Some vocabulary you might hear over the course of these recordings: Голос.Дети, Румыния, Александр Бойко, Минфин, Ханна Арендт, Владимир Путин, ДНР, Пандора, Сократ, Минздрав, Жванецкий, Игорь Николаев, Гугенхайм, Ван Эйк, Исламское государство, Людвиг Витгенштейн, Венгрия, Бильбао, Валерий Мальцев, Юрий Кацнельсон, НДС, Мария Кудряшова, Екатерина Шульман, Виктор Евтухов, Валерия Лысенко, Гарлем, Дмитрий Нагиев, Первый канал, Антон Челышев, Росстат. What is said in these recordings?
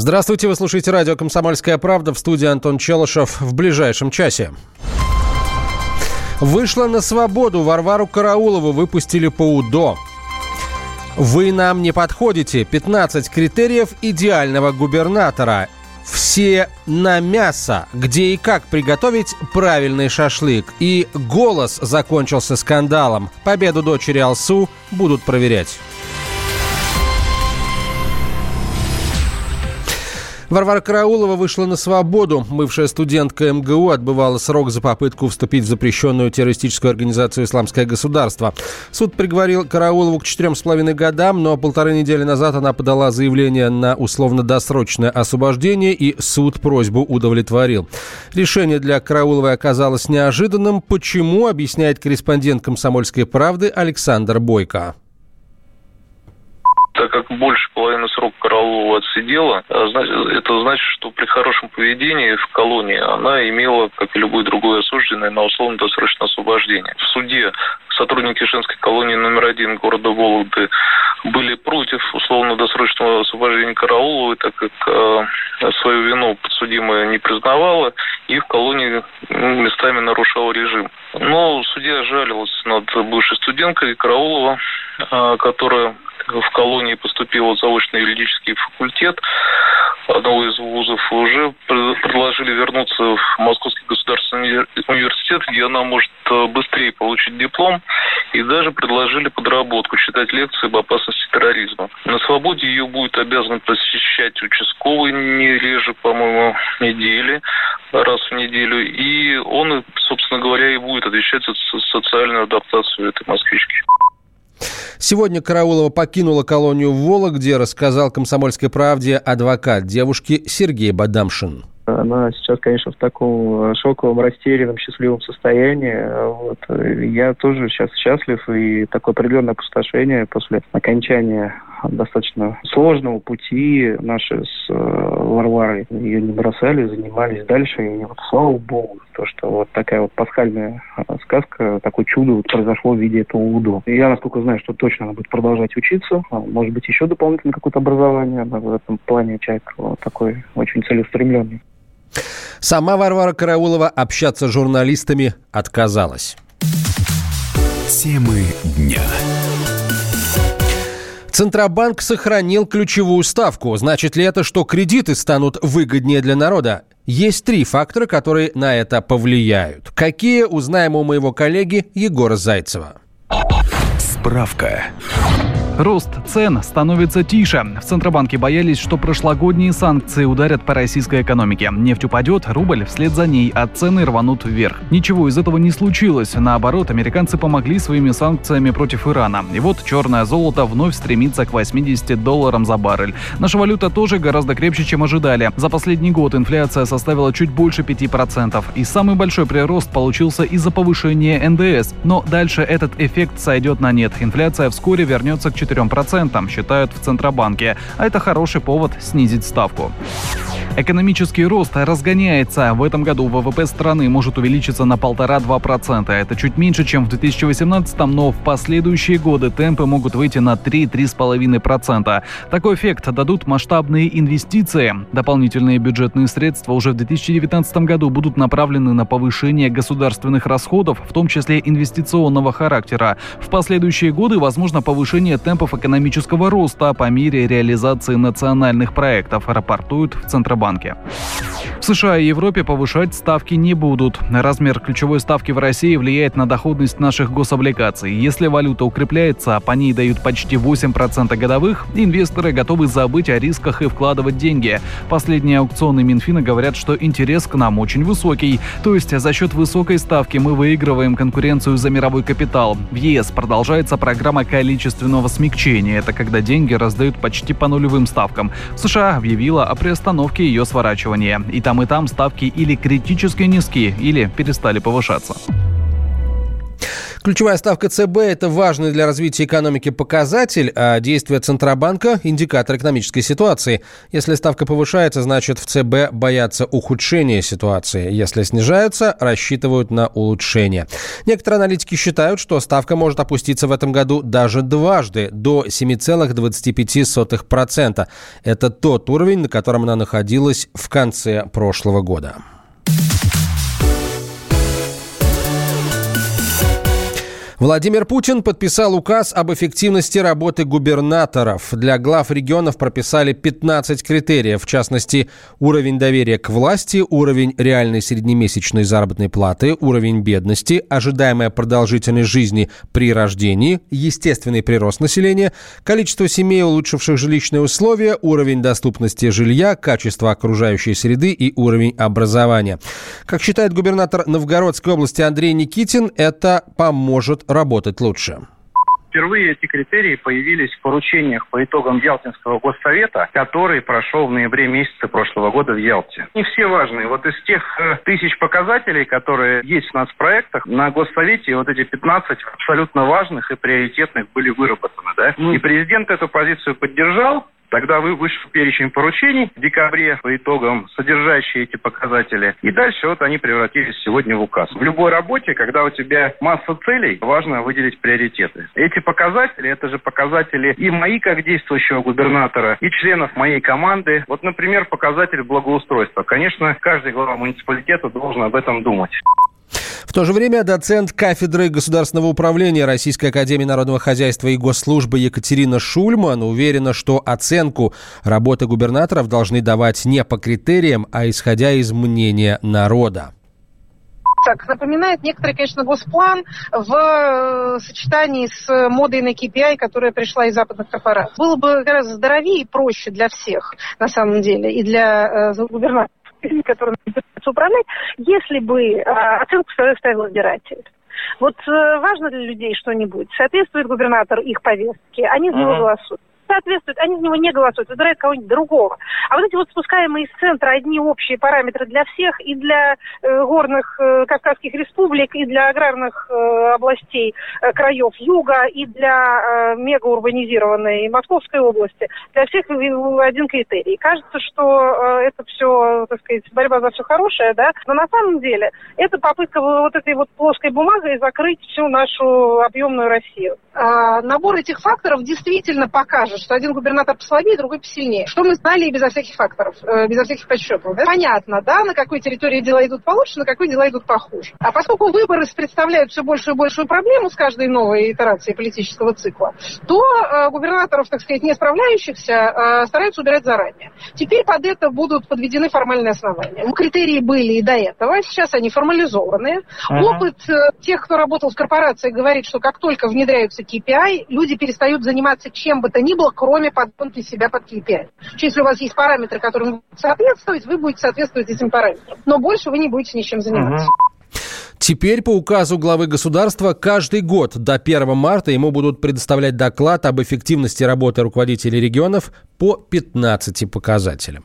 Здравствуйте, вы слушаете радио «Комсомольская правда», в студии Антон Челышев. В ближайшем часе. Вышла на свободу, Варвару Караулову выпустили по УДО. Вы нам не подходите. 15 критериев идеального губернатора. Все на мясо. Где и как приготовить правильный шашлык. И голос закончился скандалом. Победу дочери Алсу будут проверять. Варвара Караулова вышла на свободу. Бывшая студентка МГУ отбывала срок за попытку вступить в запрещенную террористическую организацию «Исламское государство». Суд приговорил Караулову к 4,5 годам, но полторы недели назад она подала заявление на условно-досрочное освобождение, и суд просьбу удовлетворил. Решение для Карауловой оказалось неожиданным. Почему, объясняет корреспондент «Комсомольской правды» Александр Бойко. Так как больше половины срока Караулова отсидела, это значит, что при хорошем поведении в колонии она имела, как и любой другой осужденный, на условно-досрочное освобождение. В суде сотрудники женской колонии номер 1 города Вологды были против условно-досрочного освобождения Карауловой, так как свою вину подсудимая не признавала и в колонии местами нарушала режим. Но судья жалилась над бывшей студенткой Караулова, которая в колонии поступила в заочно-юридический факультет одного из вузов, уже предложили вернуться в Московский государственный университет, где она может быстрее получить диплом, и даже предложили подработку, читать лекции об опасности терроризма. На свободе ее будет обязан посещать участковый не реже, по-моему, недели, раз в неделю, и он, собственно говоря, и будет отвечать за социальную адаптацию этой москвички. Сегодня Караулова покинула колонию в Вологде, рассказал «Комсомольской правде» адвокат девушки Сергей Бадамшин. Она сейчас, конечно, в таком шоковом, растерянном, счастливом состоянии. Вот. Я тоже сейчас счастлив, и такое определенное опустошение после окончания достаточно сложного пути наши с Варварой. Ее не бросали, занимались дальше. И вот слава богу, то, что вот такая вот пасхальная сказка, такое чудо вот произошло в виде этого УДО. И я, насколько знаю, что точно она будет продолжать учиться. Может быть, еще дополнительно какое-то образование. Она в этом плане человек такой очень целеустремленный. Сама Варвара Караулова общаться с журналистами отказалась. Темы дня. Центробанк сохранил ключевую ставку. Значит ли это, что кредиты станут выгоднее для народа? Есть три фактора, которые на это повлияют. Какие, узнаем у моего коллеги Егора Зайцева. Справка. Рост цен становится тише. В Центробанке боялись, что прошлогодние санкции ударят по российской экономике. Нефть упадет, рубль вслед за ней, а цены рванут вверх. Ничего из этого не случилось. Наоборот, американцы помогли своими санкциями против Ирана. И вот черное золото вновь стремится к $80 за баррель. Наша валюта тоже гораздо крепче, чем ожидали. За последний год инфляция составила чуть больше 5%. И самый большой прирост получился из-за повышения НДС. Но дальше этот эффект сойдет на нет. Инфляция вскоре вернется к 4%, считают в Центробанке. А это хороший повод снизить ставку. Экономический рост разгоняется. В этом году ВВП страны может увеличиться на 1,5-2%. Это чуть меньше, чем в 2018-м, но в последующие годы темпы могут выйти на 3-3,5%. Такой эффект дадут масштабные инвестиции. Дополнительные бюджетные средства уже в 2019 году будут направлены на повышение государственных расходов, в том числе инвестиционного характера. В последующие годы возможно повышение темпов экономического роста по мере реализации национальных проектов, рапортуют в Центробанке. В США и Европе повышать ставки не будут. Размер ключевой ставки в России влияет на доходность наших гособлигаций. Если валюта укрепляется, а по ней дают почти 8% годовых, инвесторы готовы забыть о рисках и вкладывать деньги. Последние аукционы Минфина говорят, что интерес к нам очень высокий. То есть за счет высокой ставки мы выигрываем конкуренцию за мировой капитал. В ЕС продолжается программа количественного смягчения. Это когда деньги раздают почти по нулевым ставкам. США объявила о приостановке ее сворачивания. И там ставки или критически низкие, или перестали повышаться. Ключевая ставка ЦБ – это важный для развития экономики показатель, а действия Центробанка – индикатор экономической ситуации. Если ставка повышается, значит, в ЦБ боятся ухудшения ситуации. Если снижаются, рассчитывают на улучшение. Некоторые аналитики считают, что ставка может опуститься в этом году даже дважды – до 7,25%. Это тот уровень, на котором она находилась в конце прошлого года. Владимир Путин подписал указ об эффективности работы губернаторов. Для глав регионов прописали 15 критериев, в частности, уровень доверия к власти, уровень реальной среднемесячной заработной платы, уровень бедности, ожидаемая продолжительность жизни при рождении, естественный прирост населения, количество семей, улучшивших жилищные условия, уровень доступности жилья, качество окружающей среды и уровень образования. Как считает губернатор Новгородской области Андрей Никитин, это поможет работать лучше. Впервые эти критерии появились в поручениях по итогам Ялтинского госсовета, который прошел в ноябре месяце прошлого года в Ялте. Не все важные. Вот из тех тысяч показателей, которые есть у нас в нацпроектах, на госсовете вот эти 15 абсолютно важных и приоритетных были выработаны. Да? И президент эту позицию поддержал. Тогда вышел перечень поручений в декабре по итогам, содержащие эти показатели. И дальше вот они превратились сегодня в указ. В любой работе, когда у тебя масса целей, важно выделить приоритеты. Эти показатели, это же показатели и мои, как действующего губернатора, и членов моей команды. Вот, например, показатель благоустройства. Конечно, каждый глава муниципалитета должен об этом думать. В то же время доцент кафедры государственного управления Российской академии народного хозяйства и госслужбы Екатерина Шульман уверена, что оценку работы губернаторов должны давать не по критериям, а исходя из мнения народа. Так, напоминает некоторый, конечно, госплан в сочетании с модой на KPI, которая пришла из западных корпораций. Было бы гораздо здоровее и проще для всех, на самом деле, и для губернаторов, которым придется управлять, если бы оценку свою ставил избиратель. Вот важно для людей что-нибудь. Соответствует губернатор их повестке, они за него голосуют. Соответствует, они за него не голосуют, выбирают кого-нибудь другого. А вот эти вот спускаемые из центра одни общие параметры для всех, и для горных кавказских республик, и для аграрных областей, краев юга, и для мегаурбанизированной Московской области. Для всех один критерий. Кажется, что это все, так сказать, борьба за все хорошее, да? Но на самом деле это попытка вот этой вот плоской бумагой закрыть всю нашу объемную Россию. Набор этих факторов действительно покажет, что один губернатор послабее, другой посильнее. Что мы знали и безо всяких факторов, безо всяких подсчетов. Да? Понятно, да, на какой территории дела идут получше, на какой дела идут похуже. А поскольку выборы представляют все большую и большую проблему с каждой новой итерацией политического цикла, то губернаторов, так сказать, не справляющихся стараются убирать заранее. Теперь под это будут подведены формальные основания. Критерии были и до этого, сейчас они формализованы. Опыт тех, кто работал в корпорациях, говорит, что как только внедряются KPI, люди перестают заниматься чем бы то ни было, кроме подгонки себя под KPI. Если у вас есть параметры, которым вы будете соответствовать, вы будете соответствовать этим параметрам. Но больше вы не будете ничем заниматься. Теперь по указу главы государства каждый год до 1 марта ему будут предоставлять доклад об эффективности работы руководителей регионов по 15 показателям.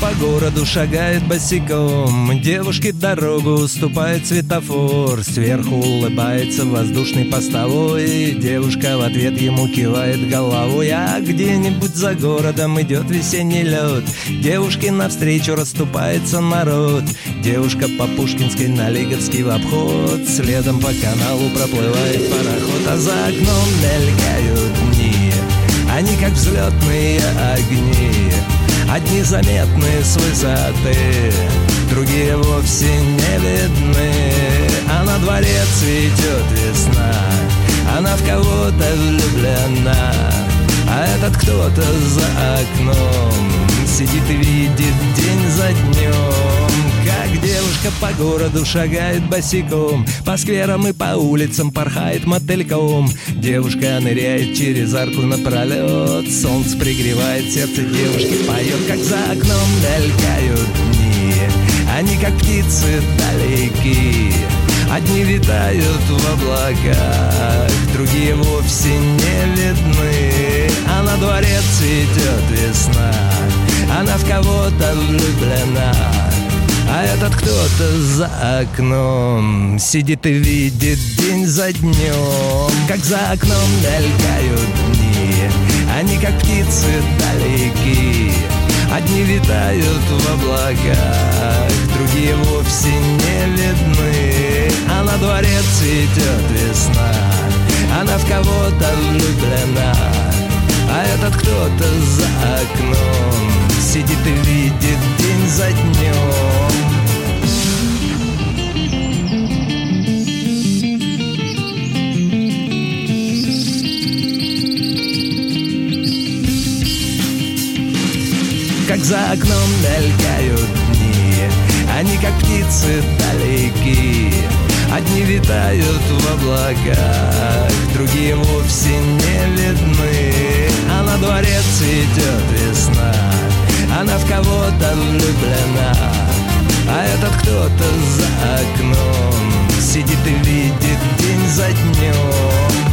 По городу шагает босиком, девушке дорогу уступает светофор. Сверху улыбается воздушный постовой, девушка в ответ ему кивает головой. А где-нибудь за городом идет весенний лед, девушке навстречу расступается народ. Девушка по Пушкинской на Лиговский в обход, следом по каналу проплывает пароход. А за окном мелькают дни, они как взлетные огни. Одни заметны с высоты, другие вовсе не видны. А на дворе цветет весна, она в кого-то влюблена. А этот кто-то за окном сидит и видит день за днем. Как девушка по городу шагает босиком, по скверам и по улицам порхает мотыльком. Девушка ныряет через арку напролет, солнце пригревает сердце девушки, поет, как за окном мелькают дни. Они, как птицы, далеки. Одни витают в облаках, другие вовсе не видны. А на дворе цветет весна, она в кого-то влюблена. А этот кто-то за окном сидит и видит день за днем. Как за окном мелькают дни, они, как птицы, далеки. Одни витают в облаках, другие вовсе не видны. А на дворе цветет весна, она в кого-то влюблена. А этот кто-то за окном сидит и видит день за днем. Как за окном мелькают дни, они, как птицы, далеки. Одни витают в облаках, другие вовсе не видны. А на дворе цветет весна, она в кого-то влюблена. А этот кто-то за окном сидит и видит день за днем.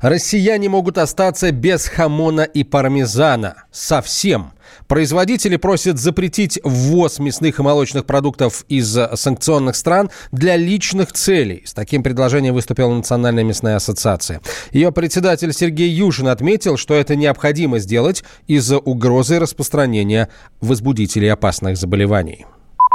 Россияне могут остаться без хамона и пармезана. Совсем. Производители просят запретить ввоз мясных и молочных продуктов из санкционных стран для личных целей. С таким предложением выступила Национальная мясная ассоциация. Ее председатель Сергей Юшин отметил, что это необходимо сделать из-за угрозы распространения возбудителей опасных заболеваний.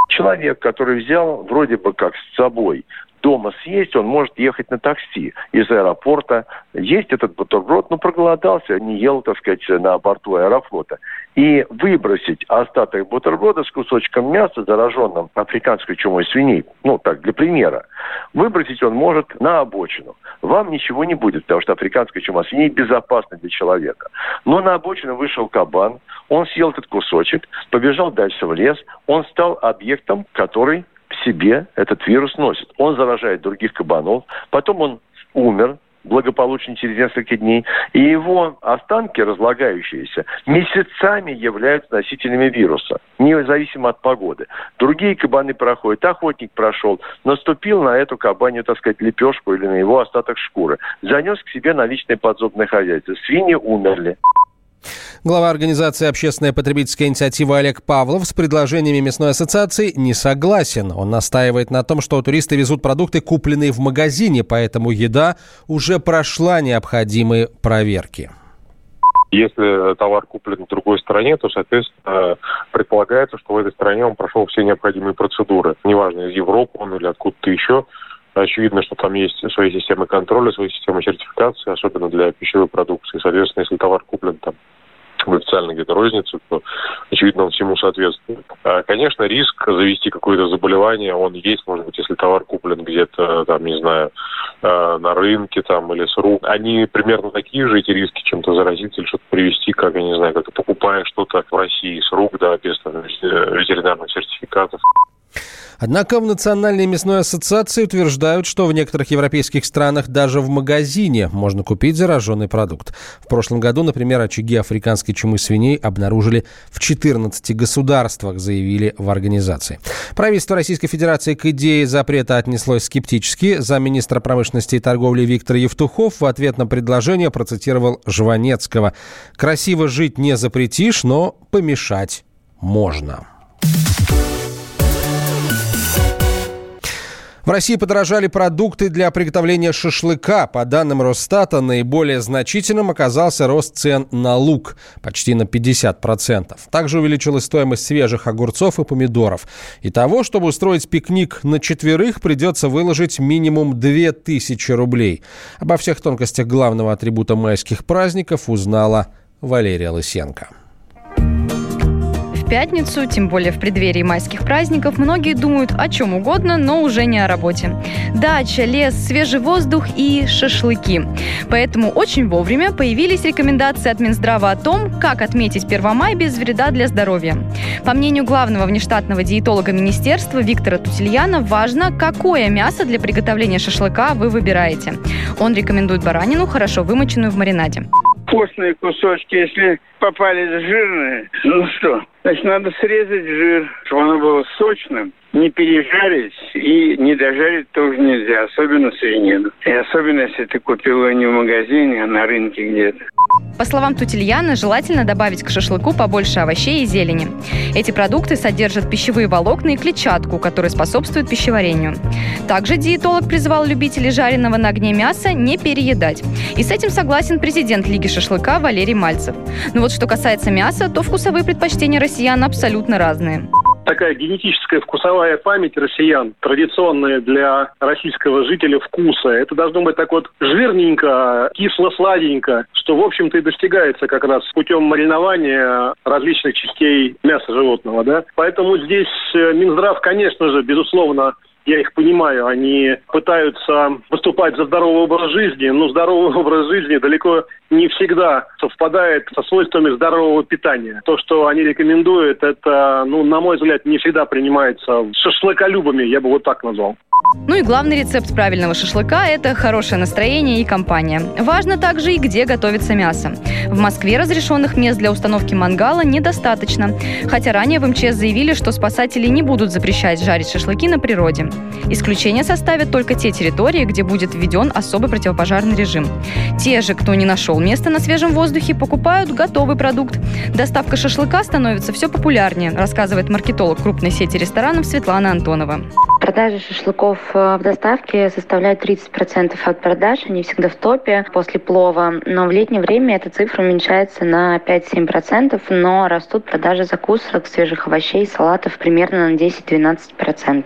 Человек, который взял вроде бы как с собой дома съесть, он может ехать на такси из аэропорта, есть этот бутерброд, но проголодался, не ел, так сказать, на борту аэрофлота. И выбросить остаток бутерброда с кусочком мяса, зараженным африканской чумой свиней, ну так, для примера, выбросить он может на обочину. Вам ничего не будет, потому что африканская чума свиней безопасна для человека. Но на обочину вышел кабан, он съел этот кусочек, побежал дальше в лес, он стал объектом, который в себе этот вирус носит. Он заражает других кабанов, потом он умер благополучно через несколько дней, и его останки, разлагающиеся, месяцами являются носителями вируса, независимо от погоды. Другие кабаны проходят, охотник прошел, наступил на эту кабанью, так сказать, лепешку или на его остаток шкуры, занес к себе на личное подсобное хозяйство. Свиньи умерли. Глава организации «Общественная потребительская инициатива» Олег Павлов с предложениями мясной ассоциации не согласен. Он настаивает на том, что туристы везут продукты, купленные в магазине, поэтому еда уже прошла необходимые проверки. Если товар куплен в другой стране, то, соответственно, предполагается, что в этой стране он прошел все необходимые процедуры. Неважно, из Европы он или откуда-то еще. Очевидно, что там есть свои системы контроля, свои системы сертификации, особенно для пищевой продукции. Соответственно, если товар куплен там в официальной где-то рознице, то, очевидно, он всему соответствует. Конечно, риск завести какое-то заболевание, он есть, может быть, если товар куплен где-то, там, не знаю, на рынке там или с рук. Они примерно такие же, эти риски, чем-то заразиться или что-то привезти, как, я не знаю, как покупая что-то в России с рук, да, без там, ветеринарных сертификатов. Однако в Национальной мясной ассоциации утверждают, что в некоторых европейских странах даже в магазине можно купить зараженный продукт. В прошлом году, например, очаги африканской чумы свиней обнаружили в 14 государствах, заявили в организации. Правительство Российской Федерации к идее запрета отнеслось скептически. Замминистра промышленности и торговли Виктор Евтухов в ответ на предложение процитировал Жванецкого. «Красиво жить не запретишь, но помешать можно». В России подорожали продукты для приготовления шашлыка. По данным Росстата, наиболее значительным оказался рост цен на лук – почти на 50%. Также увеличилась стоимость свежих огурцов и помидоров. Итого, чтобы устроить пикник на четверых, придется выложить минимум 2000 рублей. Обо всех тонкостях главного атрибута майских праздников узнала Валерия Лысенко. В пятницу, тем более в преддверии майских праздников, многие думают о чем угодно, но уже не о работе. Дача, лес, свежий воздух и шашлыки. Поэтому очень вовремя появились рекомендации от Минздрава о том, как отметить 1 мая без вреда для здоровья. По мнению главного внештатного диетолога министерства Виктора Тутельяна, важно, какое мясо для приготовления шашлыка вы выбираете. Он рекомендует баранину, хорошо вымоченную в маринаде. Вкусные кусочки, если попались жирные, значит, надо срезать жир, чтобы оно было сочным, не пережарить и не дожарить тоже нельзя, особенно свинину. И особенно, если ты купил ее не в магазине, а на рынке где-то. По словам Тутельяна, желательно добавить к шашлыку побольше овощей и зелени. Эти продукты содержат пищевые волокна и клетчатку, которые способствуют пищеварению. Также диетолог призвал любителей жареного на огне мяса не переедать. И с этим согласен президент Лиги шашлыка Валерий Мальцев. Но вот что касается мяса, то вкусовые предпочтения россиян абсолютно разные. Такая генетическая вкусовая память россиян, традиционная для российского жителя вкуса. Это должно быть так вот жирненько, кисло-сладенько, что, в общем-то, и достигается как раз путем маринования различных частей мяса животного, да. Поэтому здесь Минздрав, конечно же, безусловно, я их понимаю, они пытаются выступать за здоровый образ жизни, но здоровый образ жизни далеко не всегда совпадает со свойствами здорового питания. То, что они рекомендуют, это, на мой взгляд, не всегда принимается шашлыколюбами, я бы вот так назвал. Ну и главный рецепт правильного шашлыка – это хорошее настроение и компания. Важно также и где готовится мясо. В Москве разрешенных мест для установки мангала недостаточно, хотя ранее в МЧС заявили, что спасатели не будут запрещать жарить шашлыки на природе. Исключение составят только те территории, где будет введен особый противопожарный режим. Те же, кто не нашел места на свежем воздухе, покупают готовый продукт. Доставка шашлыка становится все популярнее, рассказывает маркетолог крупной сети ресторанов Светлана Антонова. Продажи шашлыков в доставке составляют 30% от продаж, они всегда в топе после плова, но в летнее время эта цифра уменьшается на 5-7%, но растут продажи закусок, свежих овощей и салатов примерно на 10-12%.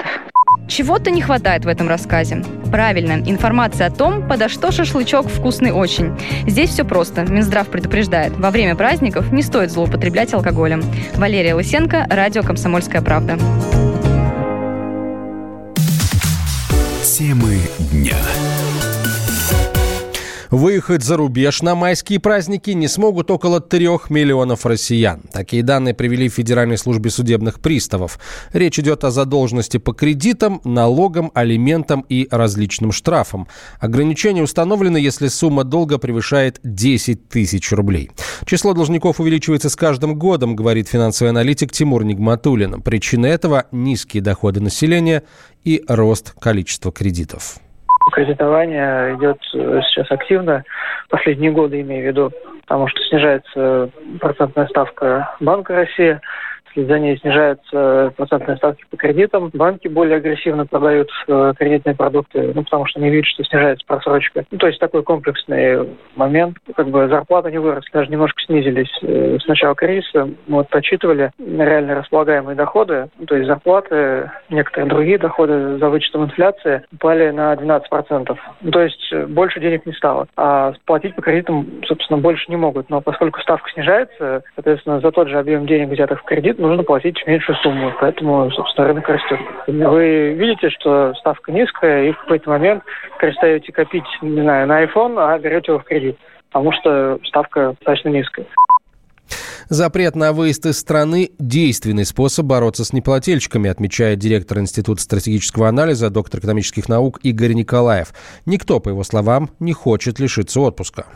Чего-то не хватает в этом рассказе. Правильно, информация о том, подо что шашлычок вкусный очень. Здесь все просто. Минздрав предупреждает, во время праздников не стоит злоупотреблять алкоголем. Валерия Лысенко, радио «Комсомольская правда». Темы дня. Выехать за рубеж на майские праздники не смогут около 3 миллионов россиян. Такие данные привели в Федеральной службе судебных приставов. Речь идет о задолженности по кредитам, налогам, алиментам и различным штрафам. Ограничения установлены, если сумма долга превышает 10 тысяч рублей. Число должников увеличивается с каждым годом, говорит финансовый аналитик Тимур Нигматуллин. Причина этого – низкие доходы населения и рост количества кредитов. Кредитование идет сейчас активно, последние годы имею в виду, потому что снижается процентная ставка Банка России, вслед за ней снижаются процентные ставки по кредитам. Банки более агрессивно продают кредитные продукты, потому что они видят, что снижается просрочка. То есть такой комплексный момент. Зарплаты не выросли, даже немножко снизились. С начала кризиса мы подсчитывали реально располагаемые доходы, то есть зарплаты, некоторые другие доходы за вычетом инфляции упали на 12%. То есть больше денег не стало. А платить по кредитам, собственно, больше не могут. Но поскольку ставка снижается, соответственно, за тот же объем денег, взятых в кредит, нужно платить меньшую сумму, поэтому, собственно, рынок растет. Вы видите, что ставка низкая, и в какой-то момент перестаете копить, на iPhone, а берете его в кредит, потому что ставка достаточно низкая. Запрет на выезд из страны – действенный способ бороться с неплательщиками, отмечает директор Института стратегического анализа, доктор экономических наук Игорь Николаев. Никто, по его словам, не хочет лишиться отпуска.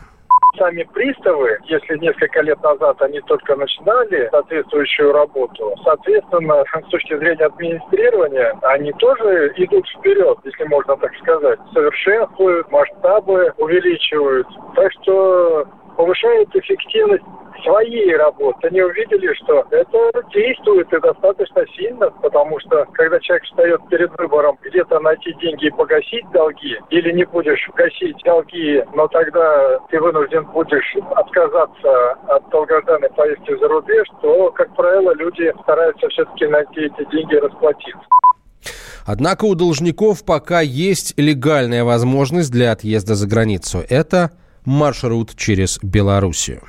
Сами приставы, если несколько лет назад они только начинали соответствующую работу, соответственно, с точки зрения администрирования, они тоже идут вперед, если можно так сказать, совершенствуют, масштабы увеличивают. Так что повышает эффективность своей работы. Они увидели, что это действует и достаточно сильно, потому что, когда человек встает перед выбором где-то найти деньги и погасить долги, или не будешь гасить долги, но тогда ты вынужден будешь отказаться от долгожданной поездки за рубеж, то, как правило, люди стараются все-таки найти эти деньги и расплатиться. Однако у должников пока есть легальная возможность для отъезда за границу. Это маршрут через Белоруссию.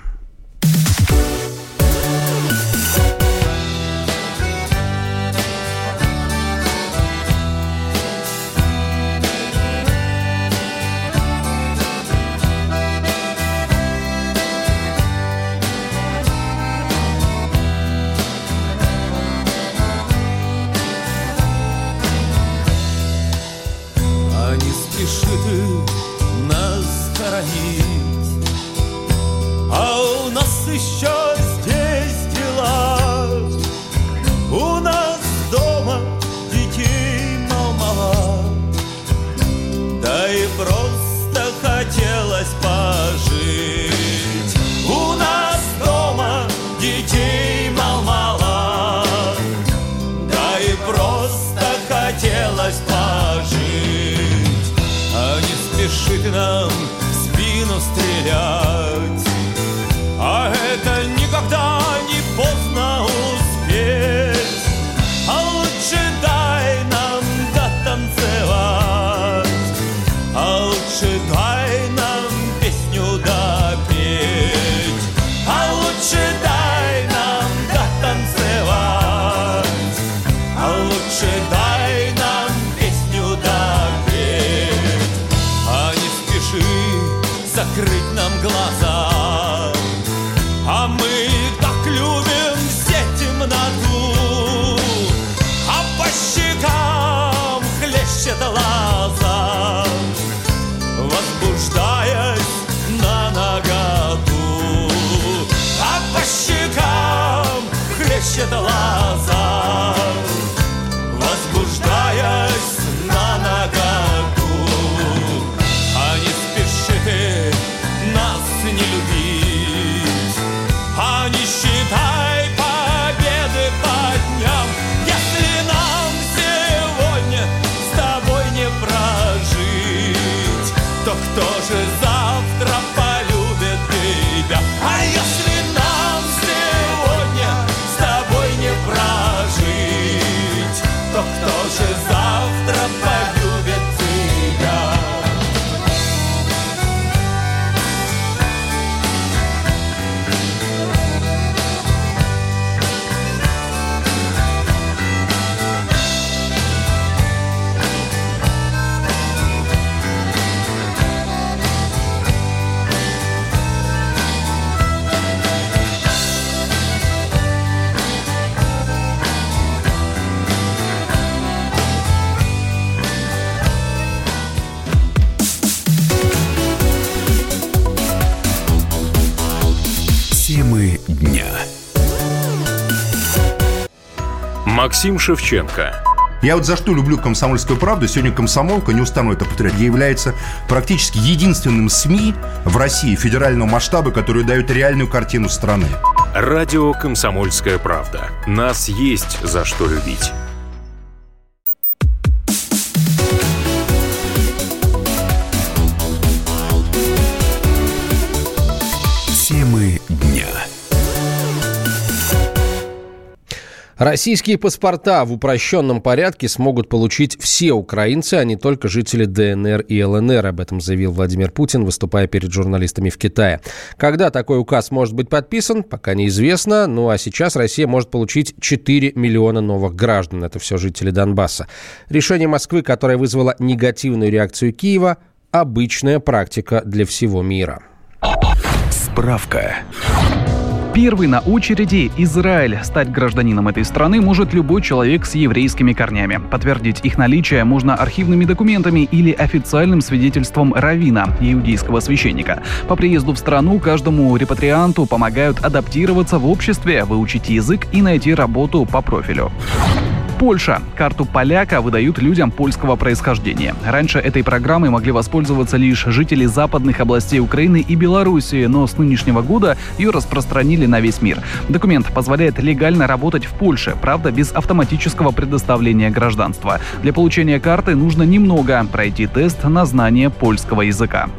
Нам в спину стрелять, а это никогда не поздно успеть. А лучше дай нам дотанцевать, а лучше дай нам песню допеть, а лучше дай нам дотанцевать, а лучше дай нам песню допеть. А не закрыть нам глаза, а мы так любим все темноту, а по щекам хлещет лаза, возбуждаясь на наготу, а по щекам хлещет лаза, возбуждаясь на наготу. Нас не любить, а не считай победы по дням. Если нам сегодня с тобой не прожить, то кто же завтра полюбит тебя? А если нам сегодня с тобой не прожить, то кто же завтра полюбит тебя? Максим Шевченко. Я вот за что люблю «Комсомольскую правду». Сегодня «Комсомолка», не устану это повторять, является практически единственным СМИ в России федерального масштаба, который дает реальную картину страны. Радио «Комсомольская правда». Нас есть за что любить. Темы дня. Российские паспорта в упрощенном порядке смогут получить все украинцы, а не только жители ДНР и ЛНР. Об этом заявил Владимир Путин, выступая перед журналистами в Китае. Когда такой указ может быть подписан, пока неизвестно. Ну а сейчас Россия может получить 4 миллиона новых граждан. Это все жители Донбасса. Решение Москвы, которое вызвало негативную реакцию Киева, обычная практика для всего мира. Справка. Первый на очереди Израиль. Стать гражданином этой страны может любой человек с еврейскими корнями. Подтвердить их наличие можно архивными документами или официальным свидетельством раввина, иудейского священника. По приезду в страну каждому репатрианту помогают адаптироваться в обществе, выучить язык и найти работу по профилю. Польша. Карту поляка выдают людям польского происхождения. Раньше этой программой могли воспользоваться лишь жители западных областей Украины и Белоруссии, но с нынешнего года ее распространили на весь мир. Документ позволяет легально работать в Польше, правда, без автоматического предоставления гражданства. Для получения карты нужно немного пройти тест на знание польского языка.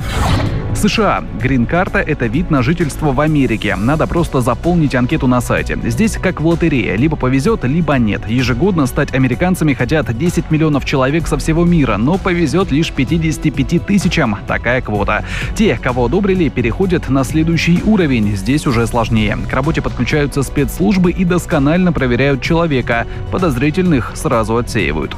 США. Грин-карта – это вид на жительство в Америке. Надо просто заполнить анкету на сайте. Здесь как в лотерее. Либо повезет, либо нет. Ежегодно стать американцами хотят 10 миллионов человек со всего мира, но повезет лишь 55 тысячам. Такая квота. Те, кого одобрили, переходят на следующий уровень. Здесь уже сложнее. К работе подключаются спецслужбы и досконально проверяют человека. Подозрительных сразу отсеивают.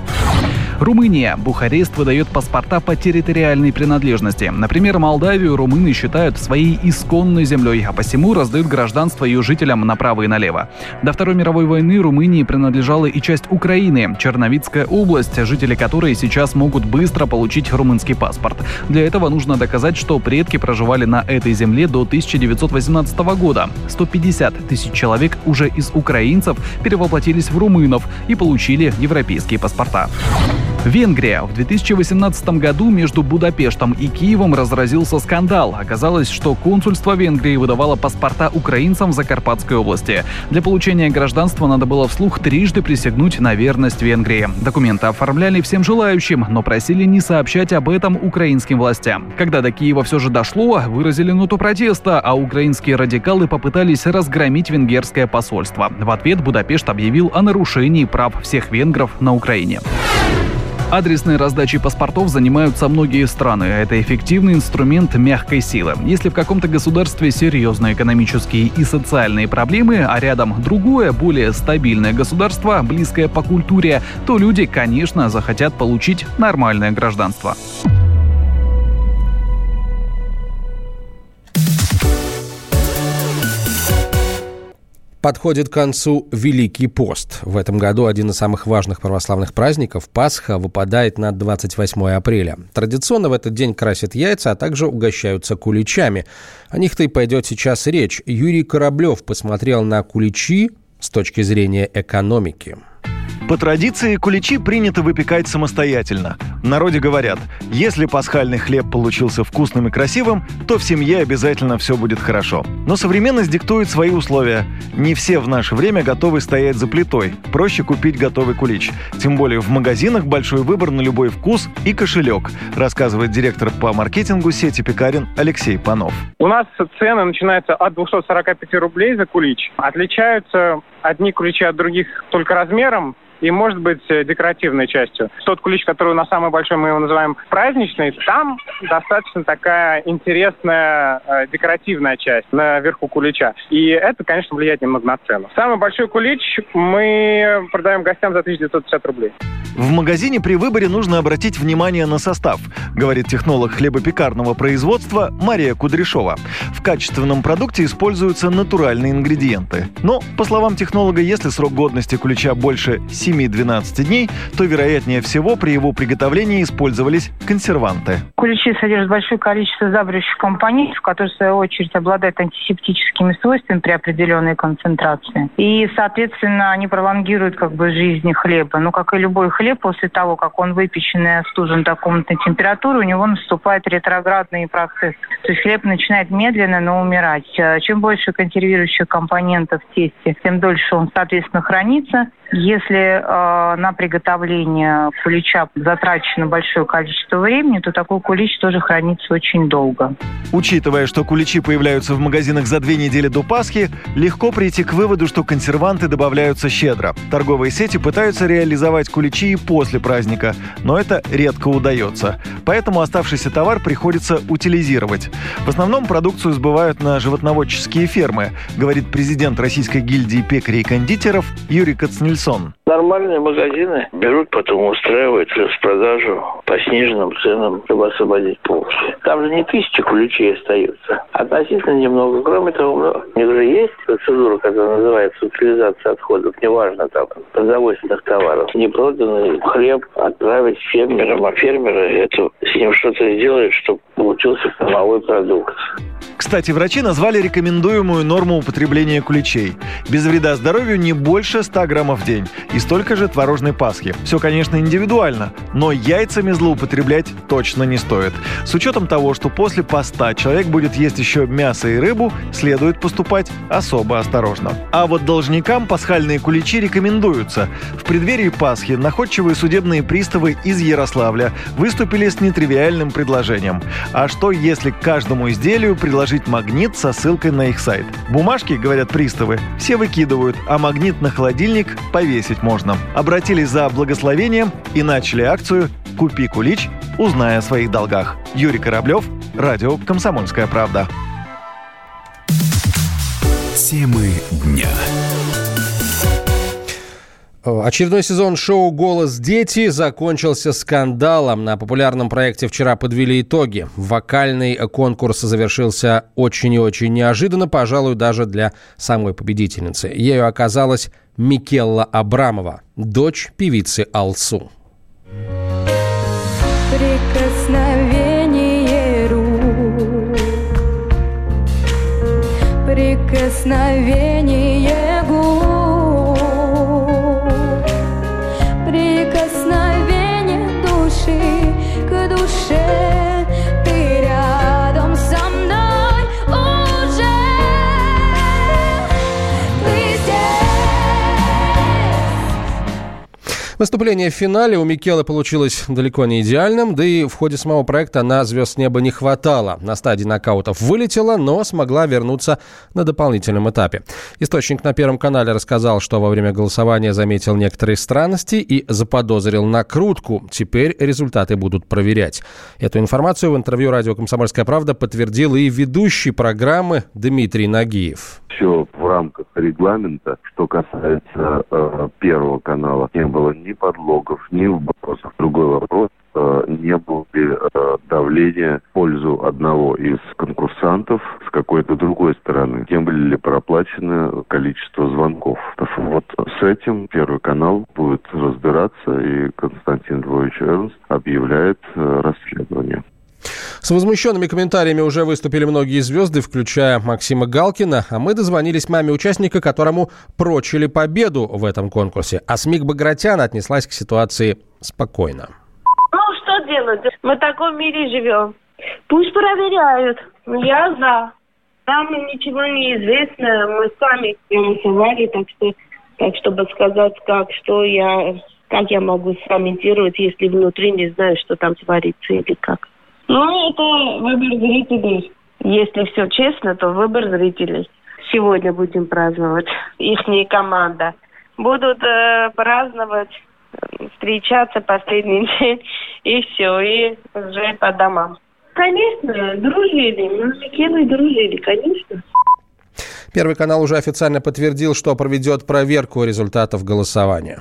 Румыния. Бухарест выдает паспорта по территориальной принадлежности. Например, Молдавию румыны считают своей исконной землей, а посему раздают гражданство ее жителям направо и налево. До Второй мировой войны Румынии принадлежала и часть Украины, Черновицкая область, жители которой сейчас могут быстро получить румынский паспорт. Для этого нужно доказать, что предки проживали на этой земле до 1918 года. 150 тысяч человек уже из украинцев перевоплотились в румынов и получили европейские паспорта. Венгрия. В 2018 году между Будапештом и Киевом разразился скандал. Оказалось, что консульство Венгрии выдавало паспорта украинцам в Закарпатской области. Для получения гражданства надо было вслух трижды присягнуть на верность Венгрии. Документы оформляли всем желающим, но просили не сообщать об этом украинским властям. Когда до Киева все же дошло, выразили ноту протеста, а украинские радикалы попытались разгромить венгерское посольство. В ответ Будапешт объявил о нарушении прав всех венгров на Украине. Адресной раздачей паспортов занимаются многие страны. Это эффективный инструмент мягкой силы. Если в каком-то государстве серьезные экономические и социальные проблемы, а рядом другое, более стабильное государство, близкое по культуре, то люди, конечно, захотят получить нормальное гражданство. Подходит к концу Великий пост. В этом году один из самых важных православных праздников, Пасха, выпадает на 28 апреля. Традиционно в этот день красят яйца, а также угощаются куличами. О них-то и пойдет сейчас речь. Юрий Кораблев посмотрел на куличи с точки зрения экономики. По традиции куличи принято выпекать самостоятельно. В народе говорят, если пасхальный хлеб получился вкусным и красивым, то в семье обязательно все будет хорошо. Но современность диктует свои условия. Не все в наше время готовы стоять за плитой. Проще купить готовый кулич. Тем более в магазинах большой выбор на любой вкус и кошелек, рассказывает директор по маркетингу сети пекарен Алексей Панов. У нас цены начинаются от 245 рублей за кулич. Отличаются одни куличи от других только размером и, может быть, декоративной частью. Тот кулич, который у нас самый большой, мы его называем праздничный, там достаточно такая интересная декоративная часть наверху кулича. И это, конечно, влияет немного на цену. Самый большой кулич мы продаем гостям за 1950 рублей. В магазине при выборе нужно обратить внимание на состав, говорит технолог хлебопекарного производства Мария Кудряшова. В качественном продукте используются натуральные ингредиенты. Но, по словам технолога, если срок годности кулича больше 7-12 дней, то, вероятнее всего, при его приготовлении использовались консерванты. Куличи содержат большое количество зябрящих компонентов, которые, в свою очередь, обладают антисептическими свойствами при определенной концентрации. И, соответственно, они пролонгируют жизнь хлеба. Но, как и любой хлеб, после того, как он выпечен и остужен до комнатной температуры, у него наступает ретроградный процесс. То есть хлеб начинает медленно, но умирать. Чем больше консервирующих компонентов в тесте, тем дольше он, соответственно, хранится. Если на приготовление кулича затрачено большое количество времени, то такой кулич тоже хранится очень долго. Учитывая, что куличи появляются в магазинах за 2 недели до Пасхи, легко прийти к выводу, что консерванты добавляются щедро. Торговые сети пытаются реализовать куличи и после праздника, но это редко удается. Поэтому оставшийся товар приходится утилизировать. В основном продукцию сбывают на животноводческие фермы, говорит президент Российской гильдии пекарей и кондитеров Юрий Кацнельсон. Нормальные магазины берут, потом устраивают распродажу по сниженным ценам, чтобы освободить полки. Там же не 1000 куличей остается, относительно немного. Кроме того, у них же есть процедура, которая называется утилизация отходов, неважно там, продовольственных товаров. Непроданный хлеб отправить фермерам, а фермеры с ним что-то сделают, чтобы получился половой продукт. Кстати, врачи назвали рекомендуемую норму употребления куличей. Без вреда здоровью не больше 100 граммов в день и столько же творожной пасхи. Все, конечно, индивидуально, но яйцами злоупотреблять точно не стоит. С учетом того, что после поста человек будет есть еще мясо и рыбу, следует поступать особо осторожно. А вот должникам пасхальные куличи рекомендуются. В преддверии Пасхи находчивые судебные приставы из Ярославля выступили с нетривиальным предложением. А что, если к каждому изделию приложить магнит со ссылкой на их сайт? Бумажки, говорят приставы, все выкидывают, а магнит на холодильник повесить можно. Обратились за благословением и начали акцию «Купи кулич, узнай о своих долгах». Юрий Кораблев, радио «Комсомольская правда». Темы дня. Очередной сезон шоу «Голос дети» закончился скандалом. На популярном проекте вчера подвели итоги. Вокальный конкурс завершился очень и очень неожиданно, пожалуй, даже для самой победительницы. Ею оказалась Микелла Абрамова, дочь певицы Алсу. Прикосновение рук, прикосновение губ, прикосновение души к душе. Ты рядом со мной уже. Ты здесь. Выступление в финале у Микелы получилось далеко не идеальным, да и в ходе самого проекта на звезд неба не хватало. На стадии нокаутов вылетела, но смогла вернуться на дополнительном этапе. Источник на Первом канале рассказал, что во время голосования заметил некоторые странности и заподозрил накрутку. Теперь результаты будут проверять. Эту информацию в интервью радио «Комсомольская правда» подтвердил и ведущий программы Дмитрий Нагиев. Все в рамках регламента, что касается Первого канала, не было ни подлогов, ни вопросов. Другой вопрос. Не было ли давления в пользу одного из конкурсантов с какой-то другой стороны? Не были ли проплачено количество звонков? Вот с этим Первый канал будет разбираться, и Константин Львович Эрнст объявляет расследование. С возмущенными комментариями уже выступили многие звезды, включая Максима Галкина. А мы дозвонились маме участника, которому прочили победу в этом конкурсе. А СМИ Багратян отнеслась к ситуации спокойно. Делать. Мы в таком мире живем. Пусть проверяют. Я за. Нам ничего не известно. Мы сами голосовали, так чтобы сказать, как я могу комментировать, если внутри не знаю, что там творится или как. Ну, это выбор зрителей. Если все честно, то выбор зрителей. Сегодня будем праздновать. Ихняя команда. Будут праздновать, встречаться последний день, и все, и уже по домам. Конечно, дружили, мы с Микелой дружили, конечно. Первый канал уже официально подтвердил, что проведет проверку результатов голосования.